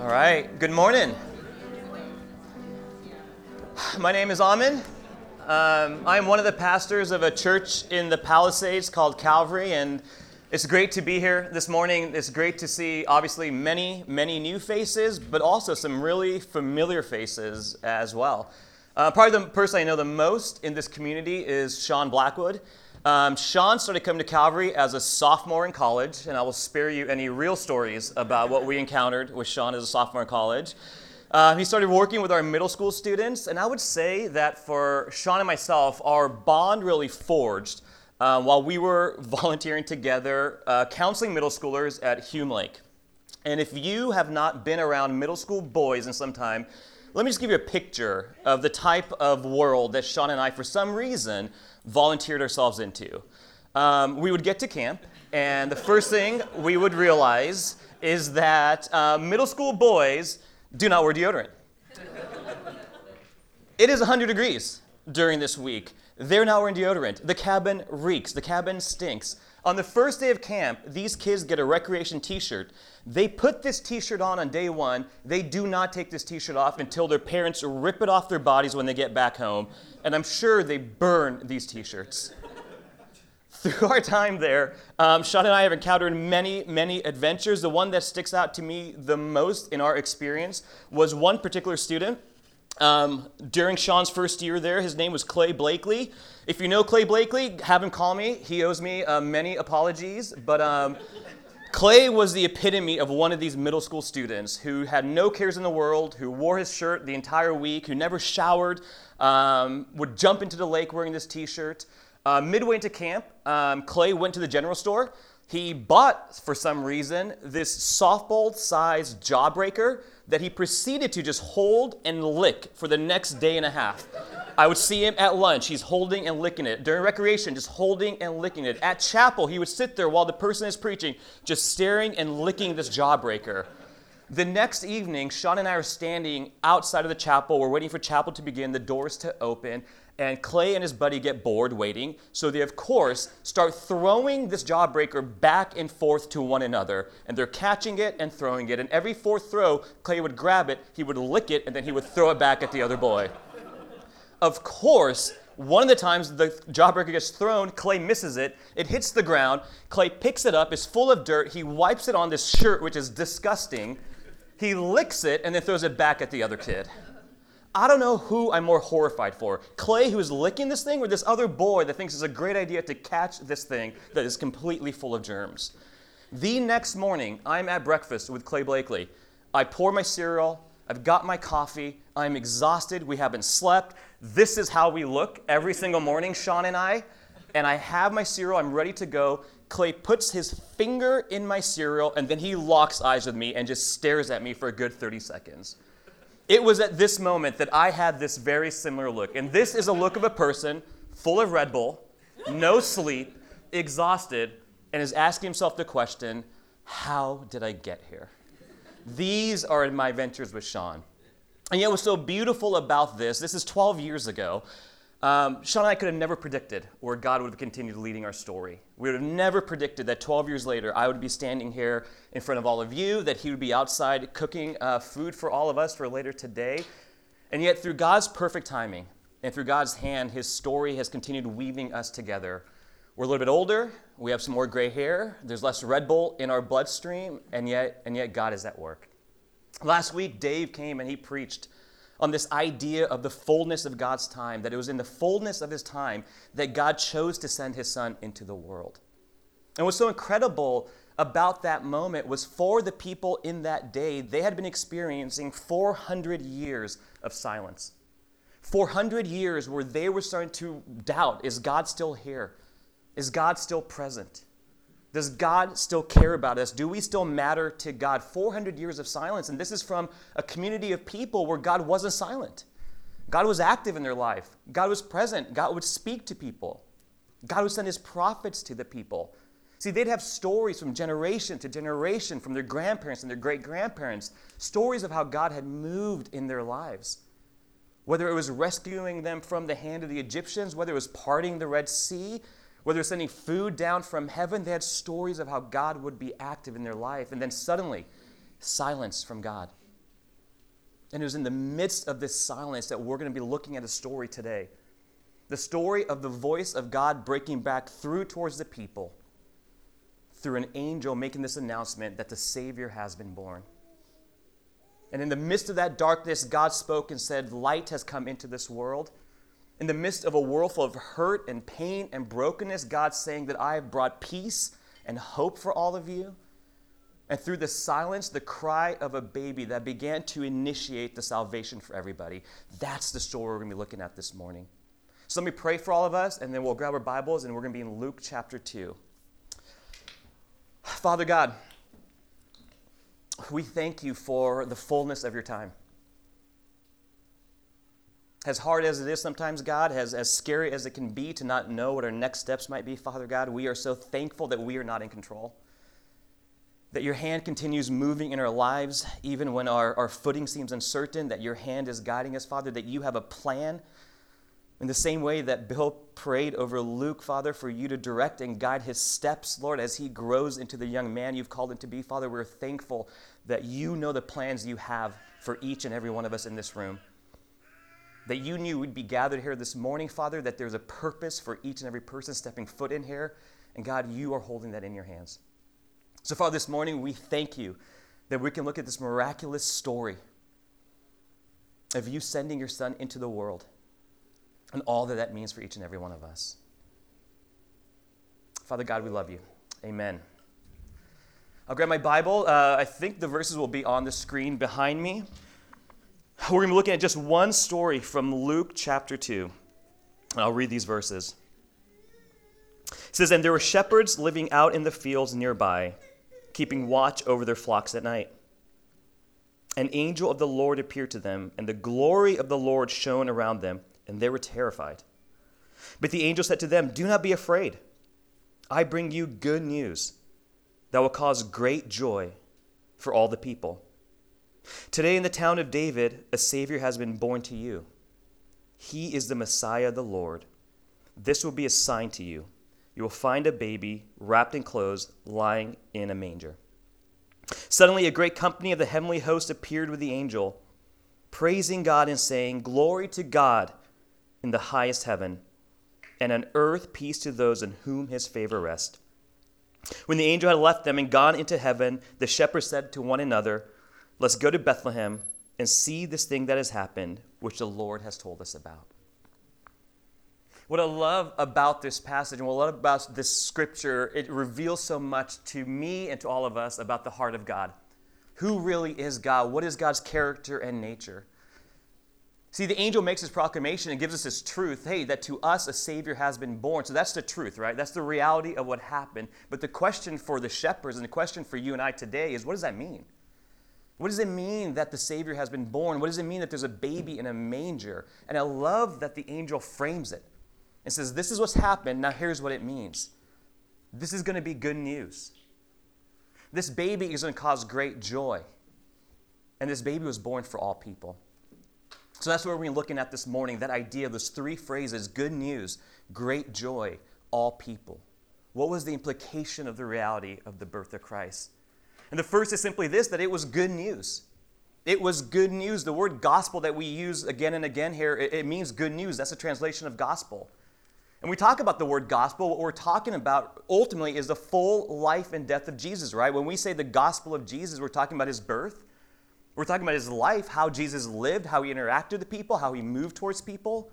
All right. Good morning. My name is Amin. I'm one of the pastors of a church in the Palisades called Calvary, and it's great to be here this morning. It's great to see, obviously, many, many new faces, but also some really familiar faces as well. Probably the person I know the most in this community is Sean Blackwood. Sean started coming to Calvary as a sophomore in college, and I will spare you any real stories about what we encountered with Sean as a sophomore in college. He started working with our middle school students, and I would say that for Sean and myself, our bond really forged while we were volunteering together, counseling middle schoolers at Hume Lake. And if you have not been around middle school boys in some time, let me just give you a picture of the type of world that Sean and I, for some reason, volunteered ourselves into. We would get to camp, and the first thing we would realize is that middle school boys do not wear deodorant. It is 100 degrees during this week. They're not wearing deodorant. The cabin reeks. The cabin stinks. On the first day of camp, these kids get a recreation t-shirt. They put this t-shirt on day one. They do not take this t-shirt off until their parents rip it off their bodies when they get back home. And I'm sure they burn these t-shirts. Through our time there, Sean and I have encountered many, many adventures. The one that sticks out to me the most in our experience was one particular student. During Sean's first year there, his name was Clay Blakely. If you know Clay Blakely, have him call me. He owes me many apologies. But Clay was the epitome of one of these middle school students who had no cares in the world, who wore his shirt the entire week, who never showered, would jump into the lake wearing this t-shirt. Midway into camp, Clay went to the general store. He bought, for some reason, this softball-sized jawbreaker that he proceeded to just hold and lick for the next day and a half. I would see him at lunch. He's holding and licking it. During recreation, just holding and licking it. At chapel, he would sit there while the person is preaching, just staring and licking this jawbreaker. The next evening, Sean and I are standing outside of the chapel. We're waiting for chapel to begin, the doors to open. And Clay and his buddy get bored waiting, so they, of course, start throwing this jawbreaker back and forth to one another. And they're catching it and throwing it. And every fourth throw, Clay would grab it, he would lick it, and then he would throw it back at the other boy. Of course, one of the times the jawbreaker gets thrown, Clay misses it. It hits the ground. Clay picks it up. It's full of dirt. He wipes it on this shirt, which is disgusting. He licks it and then throws it back at the other kid. I don't know who I'm more horrified for, Clay, who is licking this thing, or this other boy that thinks it's a great idea to catch this thing that is completely full of germs. The next morning, I'm at breakfast with Clay Blakely. I pour my cereal. I've got my coffee. I'm exhausted. We haven't slept. This is how we look every single morning, Sean and I. And I have my cereal. I'm ready to go. Clay puts his finger in my cereal, and then he locks eyes with me and just stares at me for a good 30 seconds. It was at this moment that I had this very similar look. And this is a look of a person full of Red Bull, no sleep, exhausted, and is asking himself the question, how did I get here? These are my adventures with Sean. And yet what's so beautiful about this is 12 years ago, Sean and I could have never predicted where God would have continued leading our story. We would have never predicted that 12 years later, I would be standing here in front of all of you, that he would be outside cooking food for all of us for later today. And yet through God's perfect timing and through God's hand, his story has continued weaving us together. We're a little bit older. We have some more gray hair. There's less Red Bull in our bloodstream. And yet God is at work. Last week, Dave came and he preached on this idea of the fullness of God's time, that it was in the fullness of his time that God chose to send his son into the world. And what's so incredible about that moment was for the people in that day, they had been experiencing 400 years of silence. 400 years where they were starting to doubt, is God still here? Is God still present? Does God still care about us? Do we still matter to God? 400 years of silence. And this is from a community of people where God wasn't silent. God was active in their life. God was present. God would speak to people. God would send his prophets to the people. See, they'd have stories from generation to generation from their grandparents and their great-grandparents, stories of how God had moved in their lives. Whether it was rescuing them from the hand of the Egyptians, whether it was parting the Red Sea, whether they're sending food down from heaven, they had stories of how God would be active in their life. And then suddenly, silence from God. And it was in the midst of this silence that we're going to be looking at a story today. The story of the voice of God breaking back through towards the people through an angel making this announcement that the Savior has been born. And in the midst of that darkness, God spoke and said, light has come into this world. In the midst of a world full of hurt and pain and brokenness, God's saying that I have brought peace and hope for all of you. And through the silence, the cry of a baby that began to initiate the salvation for everybody. That's the story we're going to be looking at this morning. So let me pray for all of us, and then we'll grab our Bibles, and we're going to be in Luke chapter 2. Father God, we thank you for the fullness of your time. As hard as it is sometimes, God, as scary as it can be to not know what our next steps might be, Father God, we are so thankful that we are not in control, that your hand continues moving in our lives, even when our footing seems uncertain, that your hand is guiding us, Father, that you have a plan. In the same way that Bill prayed over Luke, Father, for you to direct and guide his steps, Lord, as he grows into the young man you've called him to be, Father, we're thankful that you know the plans you have for each and every one of us in this room, that you knew we'd be gathered here this morning, Father, that there's a purpose for each and every person stepping foot in here, and God, you are holding that in your hands. So, Father, this morning we thank you that we can look at this miraculous story of you sending your son into the world, and all that that means for each and every one of us. Father God, we love you. Amen. I'll grab my Bible. I think the verses will be on the screen behind me. We're going to be looking at just one story from Luke chapter 2. I'll read these verses. It says, and there were shepherds living out in the fields nearby, keeping watch over their flocks at night. An angel of the Lord appeared to them, and the glory of the Lord shone around them, and they were terrified. But the angel said to them, do not be afraid. I bring you good news that will cause great joy for all the people. Today in the town of David, a Savior has been born to you. He is the Messiah, the Lord. This will be a sign to you. You will find a baby wrapped in clothes, lying in a manger. Suddenly a great company of the heavenly host appeared with the angel, praising God and saying, glory to God in the highest heaven, and on earth peace to those in whom his favor rests. When the angel had left them and gone into heaven, the shepherds said to one another, let's go to Bethlehem and see this thing that has happened, which the Lord has told us about. What I love about this passage and what I love about this scripture, it reveals so much to me and to all of us about the heart of God. Who really is God? What is God's character and nature? See, the angel makes his proclamation and gives us his truth, hey, that to us a Savior has been born. So that's the truth, right? That's the reality of what happened. But the question for the shepherds and the question for you and I today is, what does that mean? What does it mean that the Savior has been born? What does it mean that there's a baby in a manger? And I love that the angel frames it and says, this is what's happened. Now here's what it means. This is going to be good news. This baby is going to cause great joy. And this baby was born for all people. So that's what we're looking at this morning, that idea of those three phrases, good news, great joy, all people. What was the implication of the reality of the birth of Christ? And the first is simply this, that it was good news. It was good news. The word gospel that we use again and again here, it means good news. That's a translation of gospel. And we talk about the word gospel, what we're talking about ultimately is the full life and death of Jesus, right? When we say the gospel of Jesus, we're talking about his birth. We're talking about his life, how Jesus lived, how he interacted with people, how he moved towards people.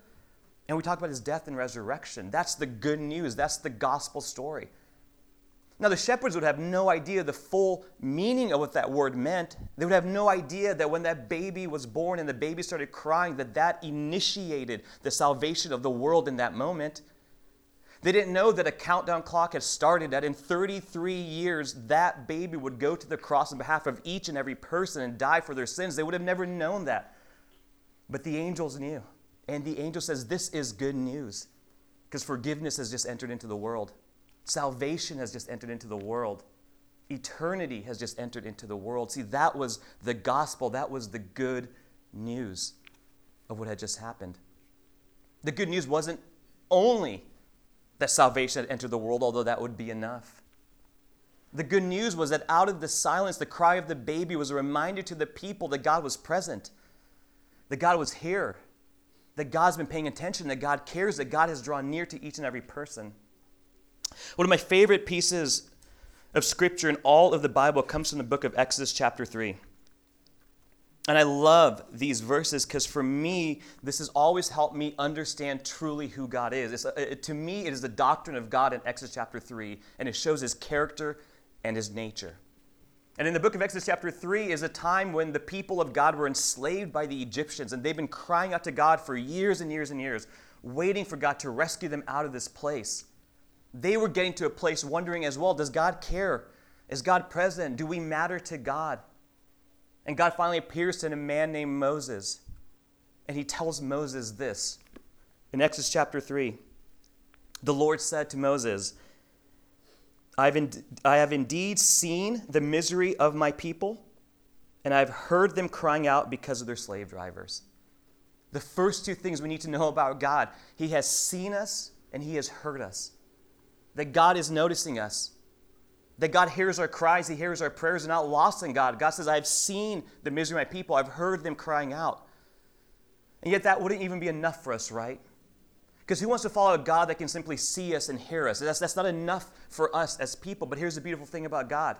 And we talk about his death and resurrection. That's the good news. That's the gospel story. Now, the shepherds would have no idea the full meaning of what that word meant. They would have no idea that when that baby was born and the baby started crying, that initiated the salvation of the world in that moment. They didn't know that a countdown clock had started, that in 33 years, that baby would go to the cross on behalf of each and every person and die for their sins. They would have never known that. But the angels knew. And the angel says, this is good news because forgiveness has just entered into the world. Salvation has just entered into the world. Eternity has just entered into the world. See, that was the gospel. That was the good news of what had just happened. The good news wasn't only that salvation had entered the world, although that would be enough. The good news was that out of the silence, the cry of the baby was a reminder to the people that God was present, that God was here, that God's been paying attention, that God cares, that God has drawn near to each and every person. One of my favorite pieces of scripture in all of the Bible comes from the book of Exodus chapter 3. And I love these verses because for me, this has always helped me understand truly who God is. To me, it is the doctrine of God in Exodus chapter 3, and it shows his character and his nature. And in the book of Exodus chapter 3 is a time when the people of God were enslaved by the Egyptians, and they've been crying out to God for years and years and years, waiting for God to rescue them out of this place. They were getting to a place wondering as well, does God care? Is God present? Do we matter to God? And God finally appears to a man named Moses, and he tells Moses this. In Exodus chapter 3, the Lord said to Moses, I have indeed seen the misery of my people, and I have heard them crying out because of their slave drivers. The first two things we need to know about God, he has seen us and he has heard us. That God is noticing us. That God hears our cries, he hears our prayers. They're not lost in God. God says, I have seen the misery of my people. I've heard them crying out. And yet that wouldn't even be enough for us, right? Because who wants to follow a God that can simply see us and hear us? That's not enough for us as people. But here's the beautiful thing about God,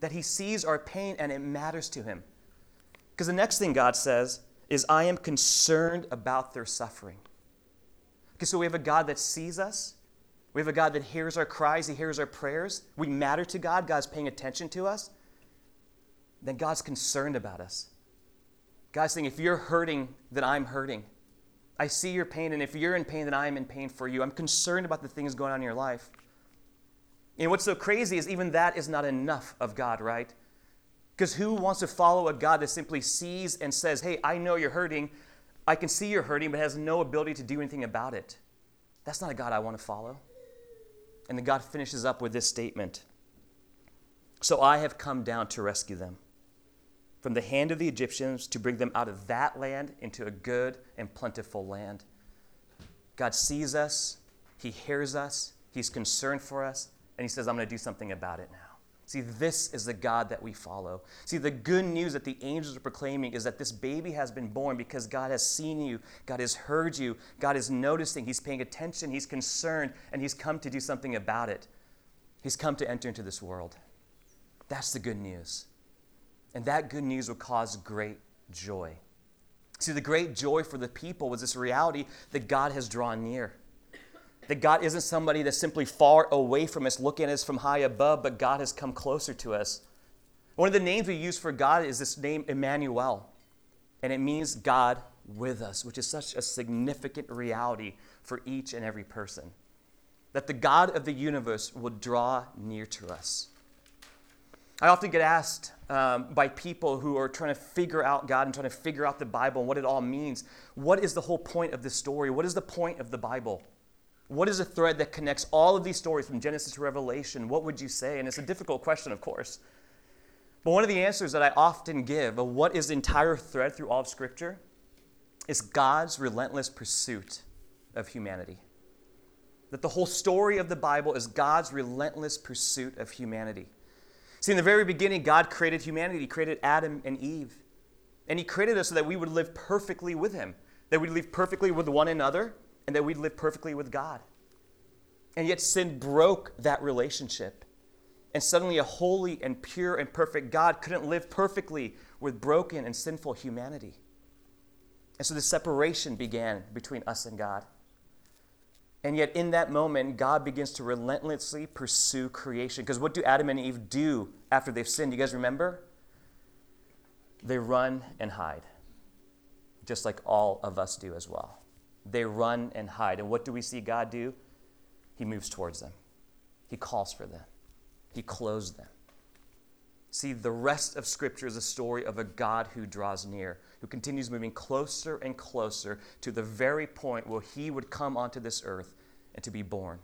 that he sees our pain and it matters to him. Because the next thing God says is, I am concerned about their suffering. Because so we have a God that sees us. We have a God that hears our cries. He hears our prayers. We matter to God. God's paying attention to us. Then God's concerned about us. God's saying, if you're hurting, then I'm hurting. I see your pain, and if you're in pain, then I am in pain for you. I'm concerned about the things going on in your life. And what's so crazy is even that is not enough of God, right? Because who wants to follow a God that simply sees and says, hey, I know you're hurting. I can see you're hurting, but has no ability to do anything about it. That's not a God I want to follow. And then God finishes up with this statement. So I have come down to rescue them from the hand of the Egyptians, to bring them out of that land into a good and plentiful land. God sees us, he hears us, he's concerned for us, and he says, I'm going to do something about it now. See, this is the God that we follow. See, the good news that the angels are proclaiming is that this baby has been born because God has seen you, God has heard you, God is noticing, he's paying attention, he's concerned, and he's come to do something about it. He's come to enter into this world. That's the good news. And that good news will cause great joy. See, the great joy for the people was this reality that God has drawn near. That God isn't somebody that's simply far away from us, looking at us from high above, but God has come closer to us. One of the names we use for God is this name Emmanuel, and it means God with us, which is such a significant reality for each and every person. That the God of the universe will draw near to us. I often get asked by people who are trying to figure out God and trying to figure out the Bible and what it all means, what is the whole point of this story? What is the point of the Bible? What is the thread that connects all of these stories from Genesis to Revelation? What would you say? And it's a difficult question, of course. But one of the answers that I often give of what is the entire thread through all of Scripture is God's relentless pursuit of humanity. That the whole story of the Bible is God's relentless pursuit of humanity. See, in the very beginning, God created humanity. He created Adam and Eve. And he created us so that we would live perfectly with him, that we'd live perfectly with one another, and that we'd live perfectly with God. And yet sin broke that relationship. And suddenly a holy and pure and perfect God couldn't live perfectly with broken and sinful humanity. And so the separation began between us and God. And yet in that moment, God begins to relentlessly pursue creation. Because what do Adam and Eve do after they've sinned? Do you guys remember? They run and hide, just like all of us do as well. They run and hide. And what do we see God do? He moves towards them. He calls for them. He clothes them. See, the rest of Scripture is a story of a God who draws near, who continues moving closer and closer to the very point where he would come onto this earth and to be born.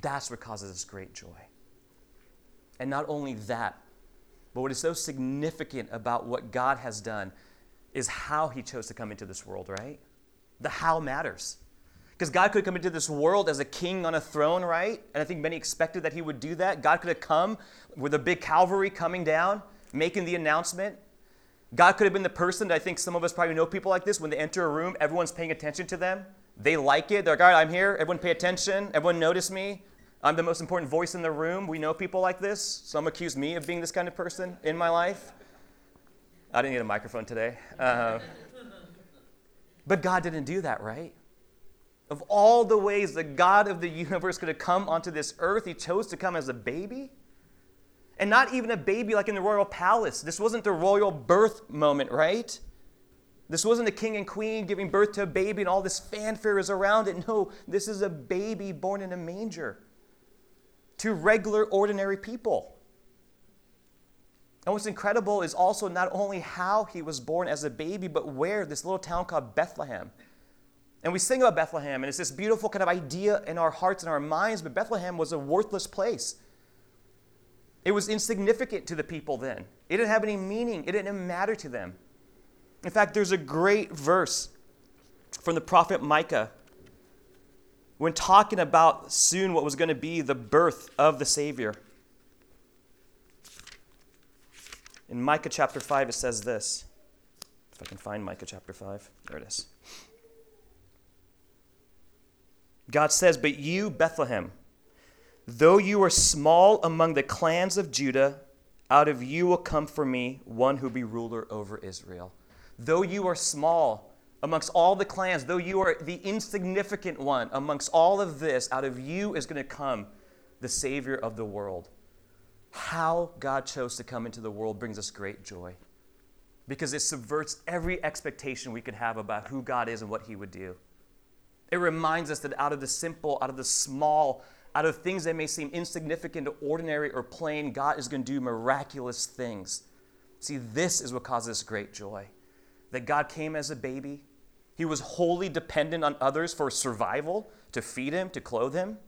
That's what causes us great joy. And not only that, but what is so significant about what God has done is how he chose to come into this world, right? The how matters. Because God could come into this world as a king on a throne, right? And I think many expected that he would do that. God could have come with a big Calvary coming down, making the announcement. God could have been the person that I think some of us probably know people like this. When they enter a room, everyone's paying attention to them. They like it. They're like, all right, I'm here. Everyone pay attention. Everyone notice me. I'm the most important voice in the room. We know people like this. Some accuse me of being this kind of person in my life. I didn't need a microphone today. But God didn't do that, right? Of all the ways the God of the universe could have come onto this earth, he chose to come as a baby. And not even a baby like in the royal palace. This wasn't the royal birth moment, right? This wasn't a king and queen giving birth to a baby and all this fanfare is around it. No, this is a baby born in a manger to regular, ordinary people. And what's incredible is also not only how he was born as a baby, but where, this little town called Bethlehem. And we sing about Bethlehem, and it's this beautiful kind of idea in our hearts and our minds, but Bethlehem was a worthless place. It was insignificant to the people then. It didn't have any meaning. It didn't matter to them. In fact, there's a great verse from the prophet Micah when talking about soon what was going to be the birth of the Savior. In Micah chapter 5, it says this. If I can find Micah chapter 5. There it is. God says, "But you, Bethlehem, though you are small among the clans of Judah, out of you will come for me one who will be ruler over Israel." Though you are small amongst all the clans, though you are the insignificant one amongst all of this, out of you is going to come the Savior of the world. How God chose to come into the world brings us great joy, because it subverts every expectation we could have about who God is and what he would do. It reminds us that out of the simple, out of the small, out of things that may seem insignificant or ordinary or plain, God is going to do miraculous things. See, this is what causes great joy, that God came as a baby. He was wholly dependent on others for survival, to feed him, to clothe him.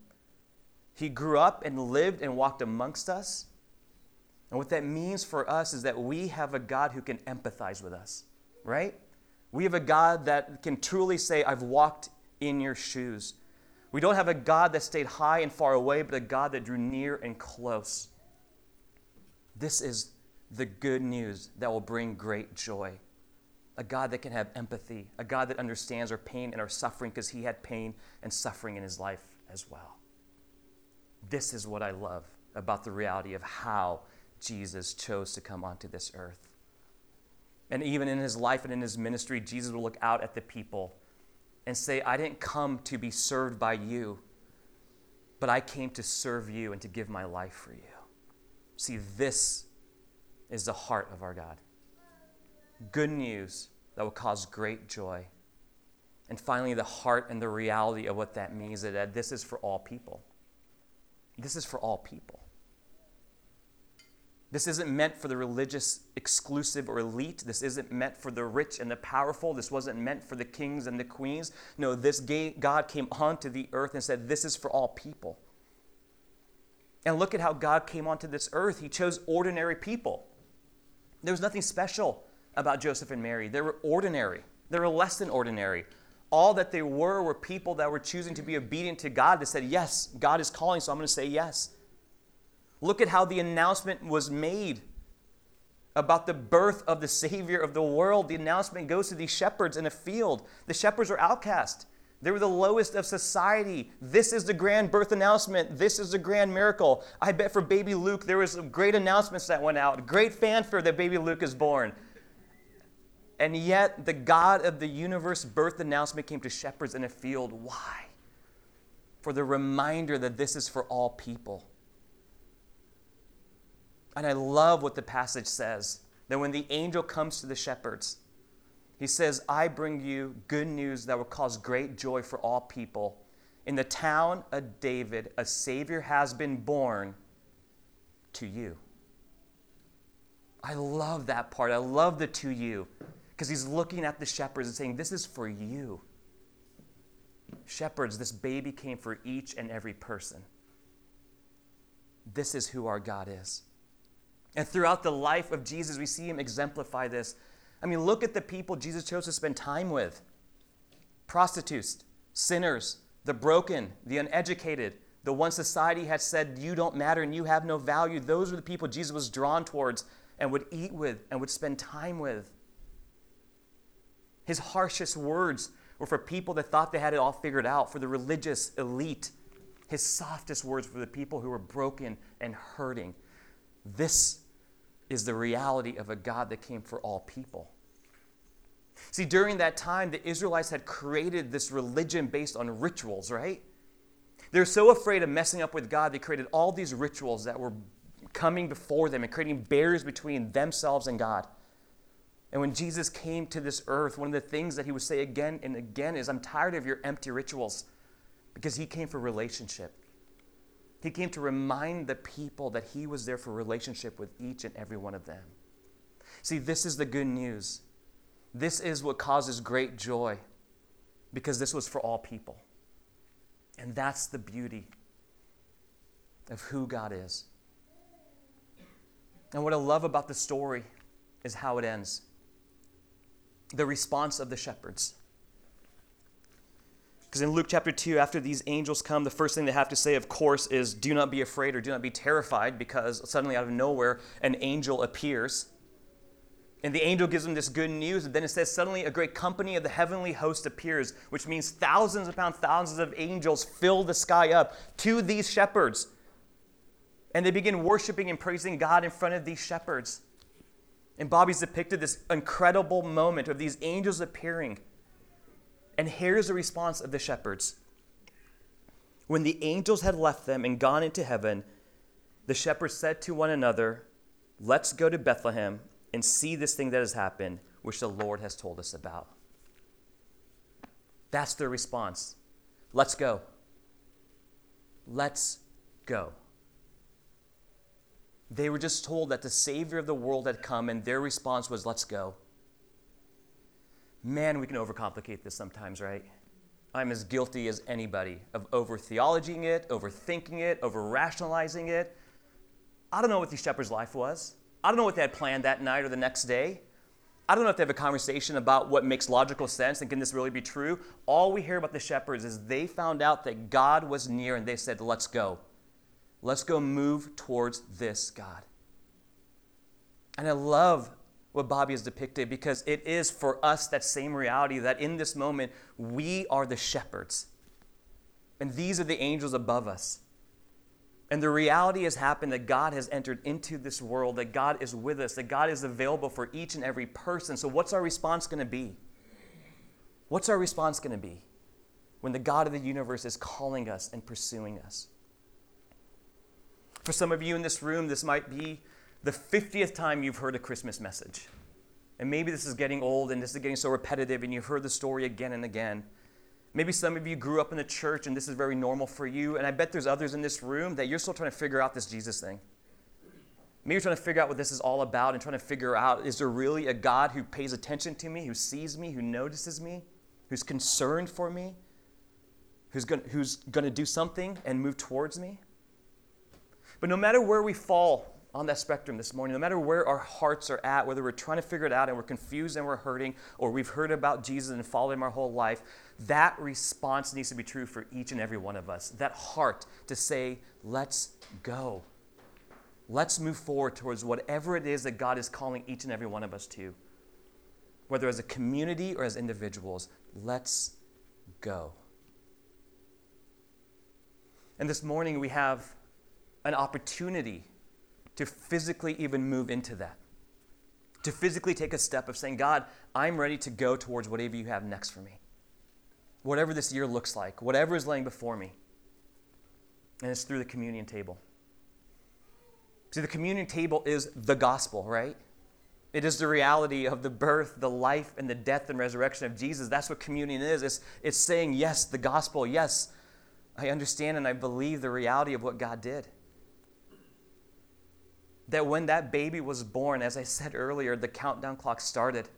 He grew up and lived and walked amongst us. And what that means for us is that we have a God who can empathize with us, right? We have a God that can truly say, I've walked in your shoes. We don't have a God that stayed high and far away, but a God that drew near and close. This is the good news that will bring great joy. A God that can have empathy, a God that understands our pain and our suffering, because he had pain and suffering in his life as well. This is what I love about the reality of how Jesus chose to come onto this earth. And even in his life and in his ministry, Jesus will look out at the people and say, I didn't come to be served by you, but I came to serve you and to give my life for you. See, this is the heart of our God. Good news that will cause great joy. And finally, the heart and the reality of what that means is that this is for all people. This is for all people. This isn't meant for the religious exclusive or elite. This isn't meant for the rich and the powerful. This wasn't meant for the kings and the queens. No, this God came onto the earth and said, this is for all people. And look at how God came onto this earth. He chose ordinary people. There was nothing special about Joseph and Mary. They were ordinary. They were less than ordinary. All that they were people that were choosing to be obedient to God, that said, yes, God is calling, so I'm going to say yes. Look at how the announcement was made about the birth of the Savior of the world. The announcement goes to these shepherds in a field. The shepherds were outcast. They were the lowest of society. This is the grand birth announcement. This is the grand miracle. I bet for baby Luke, there was great announcements that went out. Great fanfare that baby Luke is born. And yet the God of the universe birth announcement came to shepherds in a field. Why? For the reminder that this is for all people. And I love what the passage says, that when the angel comes to the shepherds, he says, I bring you good news that will cause great joy for all people. In the town of David, a Savior has been born to you. I love that part. I love the "to you," because he's looking at the shepherds and saying, this is for you. Shepherds, this baby came for each and every person. This is who our God is. And throughout the life of Jesus, we see him exemplify this. I mean, look at the people Jesus chose to spend time with. Prostitutes, sinners, the broken, the uneducated, the ones society had said, you don't matter and you have no value. Those were the people Jesus was drawn towards and would eat with and would spend time with. His harshest words were for people that thought they had it all figured out, for the religious elite. His softest words were for the people who were broken and hurting. This is the reality of a God that came for all people. See, during that time, the Israelites had created this religion based on rituals, right? They're so afraid of messing up with God, they created all these rituals that were coming before them and creating barriers between themselves and God. And when Jesus came to this earth, one of the things that he would say again and again is, I'm tired of your empty rituals, because he came for relationship. He came to remind the people that he was there for relationship with each and every one of them. See, this is the good news. This is what causes great joy, because this was for all people. And that's the beauty of who God is. And what I love about the story is how it ends. The response of the shepherds. Because in Luke chapter 2, after these angels come, the first thing they have to say, of course, is do not be afraid or do not be terrified, because suddenly out of nowhere, an angel appears. And the angel gives them this good news, and then it says, suddenly a great company of the heavenly host appears, which means thousands upon thousands of angels fill the sky up to these shepherds. And they begin worshiping and praising God in front of these shepherds. And Bobby's depicted this incredible moment of these angels appearing. And here's the response of the shepherds. When the angels had left them and gone into heaven, the shepherds said to one another, "Let's go to Bethlehem and see this thing that has happened, which the Lord has told us about." That's their response. Let's go. Let's go. They were just told that the Savior of the world had come, and their response was, let's go. Man, we can overcomplicate this sometimes, right? I'm as guilty as anybody of over-theologizing it, overthinking it, over-rationalizing it. I don't know what these shepherds' life was. I don't know what they had planned that night or the next day. I don't know if they have a conversation about what makes logical sense and can this really be true. All we hear about the shepherds is they found out that God was near and they said, let's go. Let's go move towards this God. And I love what Bobby has depicted, because it is for us that same reality, that in this moment, we are the shepherds. And these are the angels above us. And the reality has happened that God has entered into this world, that God is with us, that God is available for each and every person. So what's our response going to be? What's our response going to be when the God of the universe is calling us and pursuing us? For some of you in this room, this might be the 50th time you've heard a Christmas message. And maybe this is getting old and this is getting so repetitive and you've heard the story again and again. Maybe some of you grew up in the church and this is very normal for you. And I bet there's others in this room that you're still trying to figure out this Jesus thing. Maybe you're trying to figure out what this is all about and trying to figure out, is there really a God who pays attention to me, who sees me, who notices me, who's concerned for me, who's going to do something and move towards me? But no matter where we fall on that spectrum this morning, no matter where our hearts are at, whether we're trying to figure it out and we're confused and we're hurting, or we've heard about Jesus and followed him our whole life, that response needs to be true for each and every one of us. That heart to say, let's go. Let's move forward towards whatever it is that God is calling each and every one of us to. Whether as a community or as individuals, let's go. And this morning we have an opportunity to physically even move into that, to physically take a step of saying, God, I'm ready to go towards whatever you have next for me, whatever this year looks like, whatever is laying before me. And it's through the communion table. See, the communion table is the gospel, right? It is the reality of the birth, the life, and the death and resurrection of Jesus. That's what communion is. It's saying, yes, the gospel, yes, I understand and I believe the reality of what God did. That when that baby was born, as I said earlier, the countdown clock started.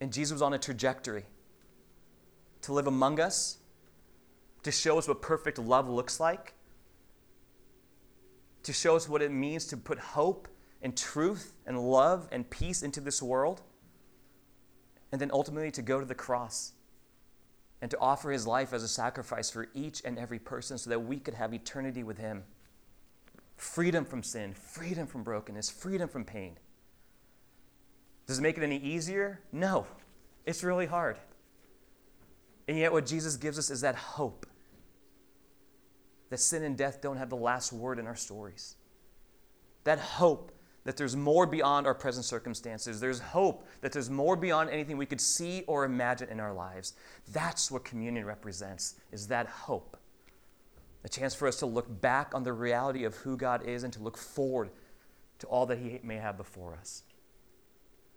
And Jesus was on a trajectory to live among us, to show us what perfect love looks like, to show us what it means to put hope and truth and love and peace into this world, and then ultimately to go to the cross and to offer his life as a sacrifice for each and every person so that we could have eternity with him. Freedom from sin, freedom from brokenness, freedom from pain, Does it make it any easier? No. It's really hard. And yet what Jesus gives us is that hope that sin and death don't have the last word in our stories. That hope that there's more beyond our present circumstances. There's hope that there's more beyond anything we could see or imagine in our lives. That's what communion represents, is that hope. A chance for us to look back on the reality of who God is and to look forward to all that He may have before us.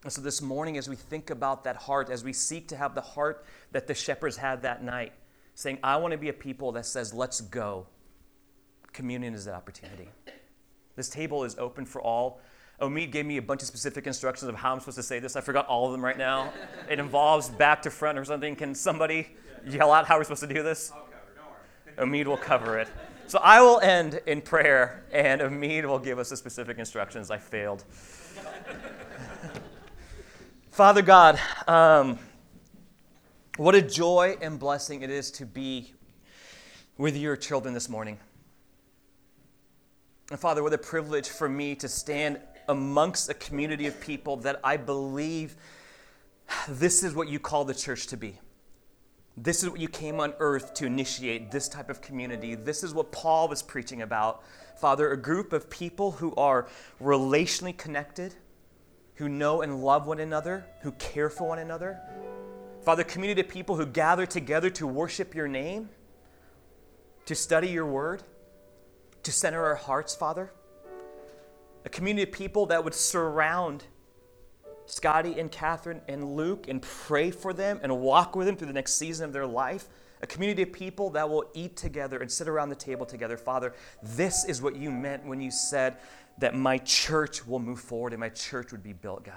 And so this morning, as we think about that heart, as we seek to have the heart that the shepherds had that night, saying, I want to be a people that says, let's go. Communion is that opportunity. This table is open for all. Omid gave me a bunch of specific instructions of how I'm supposed to say this. I forgot all of them right now. It involves back to front or something. Can somebody yell out how we're supposed to do this? I'll cover it. Don't worry. Omid will cover it. So I will end in prayer, and Omid will give us the specific instructions. I failed. Father God, what a joy and blessing it is to be with your children this morning. And Father, what a privilege for me to stand amongst a community of people that I believe this is what you call the church to be. This is what you came on earth to initiate, this type of community. This is what Paul was preaching about. Father, a group of people who are relationally connected, who know and love one another, who care for one another. Father, community of people who gather together to worship your name, to study your word, to center our hearts, Father. A community of people that would surround Scotty and Catherine and Luke and pray for them and walk with them through the next season of their life. A community of people that will eat together and sit around the table together. Father, this is what you meant when you said that my church will move forward and my church would be built, God.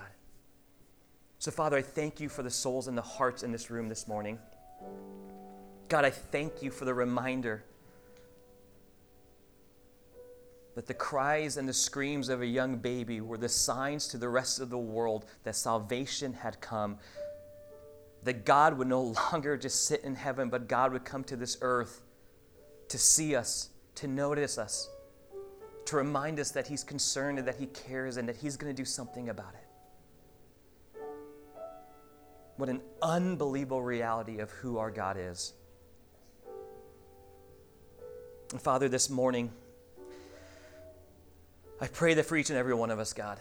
So, Father, I thank you for the souls and the hearts in this room this morning. God, I thank you for the reminder that the cries and the screams of a young baby were the signs to the rest of the world that salvation had come, that God would no longer just sit in heaven, but God would come to this earth to see us, to notice us, to remind us that He's concerned and that He cares and that He's going to do something about it. What an unbelievable reality of who our God is. And Father, this morning, I pray that for each and every one of us, God,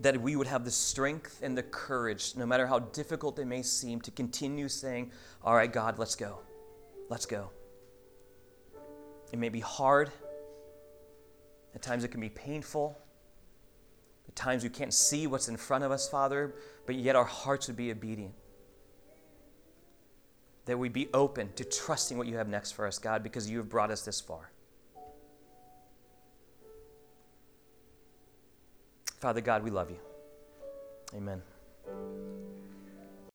that we would have the strength and the courage, no matter how difficult it may seem, to continue saying, all right, God, let's go. Let's go. It may be hard. At times it can be painful. At times we can't see what's in front of us, Father, but yet our hearts would be obedient. That we'd be open to trusting what you have next for us, God, because you have brought us this far. Father God, we love you. Amen.